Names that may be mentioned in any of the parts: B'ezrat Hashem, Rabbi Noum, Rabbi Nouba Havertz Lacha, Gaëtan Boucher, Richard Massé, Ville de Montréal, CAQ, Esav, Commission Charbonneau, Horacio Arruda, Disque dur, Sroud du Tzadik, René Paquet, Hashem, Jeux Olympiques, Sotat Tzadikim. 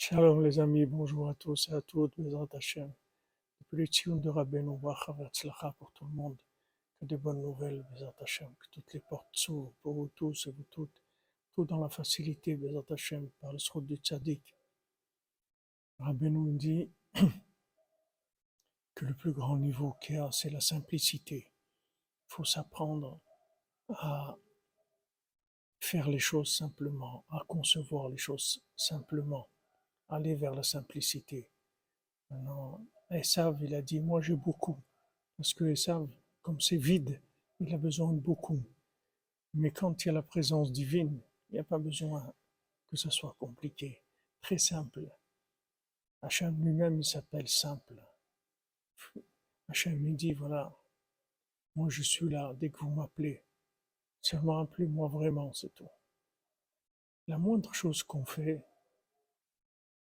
Shalom les amis, bonjour à tous et à toutes, B'ezrat Hashem. Depuis le tzion de Rabbi Nouba Havertz Lacha pour tout le monde, que des bonnes nouvelles, B'ezrat Hashem, que toutes les portes s'ouvrent pour vous tous et vous toutes, tout dans la facilité, B'ezrat Hashem, par le Sroud du Tzadik. Rabbi Noum dit que le plus grand niveau qu'il y a, c'est la simplicité. Il faut s'apprendre à faire les choses simplement, à concevoir les choses simplement. Aller vers la simplicité. Maintenant, Esav, il a dit, moi j'ai beaucoup. Parce que Esav, comme c'est vide, il a besoin de beaucoup. Mais quand il y a la présence divine, il n'y a pas besoin que ce soit compliqué. Très simple. Hashem lui-même, il s'appelle simple. Hashem, il dit, voilà, moi je suis là dès que vous m'appelez. Seulement appelez-moi vraiment, c'est tout. La moindre chose qu'on fait,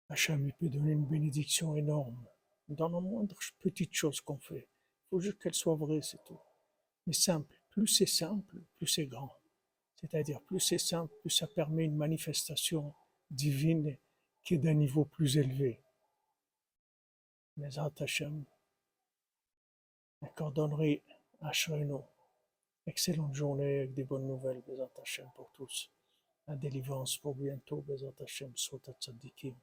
Hashem, il peut donner une bénédiction énorme dans la moindre petite chose qu'on fait. Il faut juste qu'elle soit vraie, c'est tout. Mais simple, plus c'est grand. C'est-à-dire, plus c'est simple, plus ça permet une manifestation divine qui est d'un niveau plus élevé. Mais Hashem, accordonnerie à Shreno. Excellente journée avec des bonnes nouvelles, B'ezrat Hashem, pour tous. La délivrance pour bientôt, B'ezrat Hashem, Sotat Tzadikim.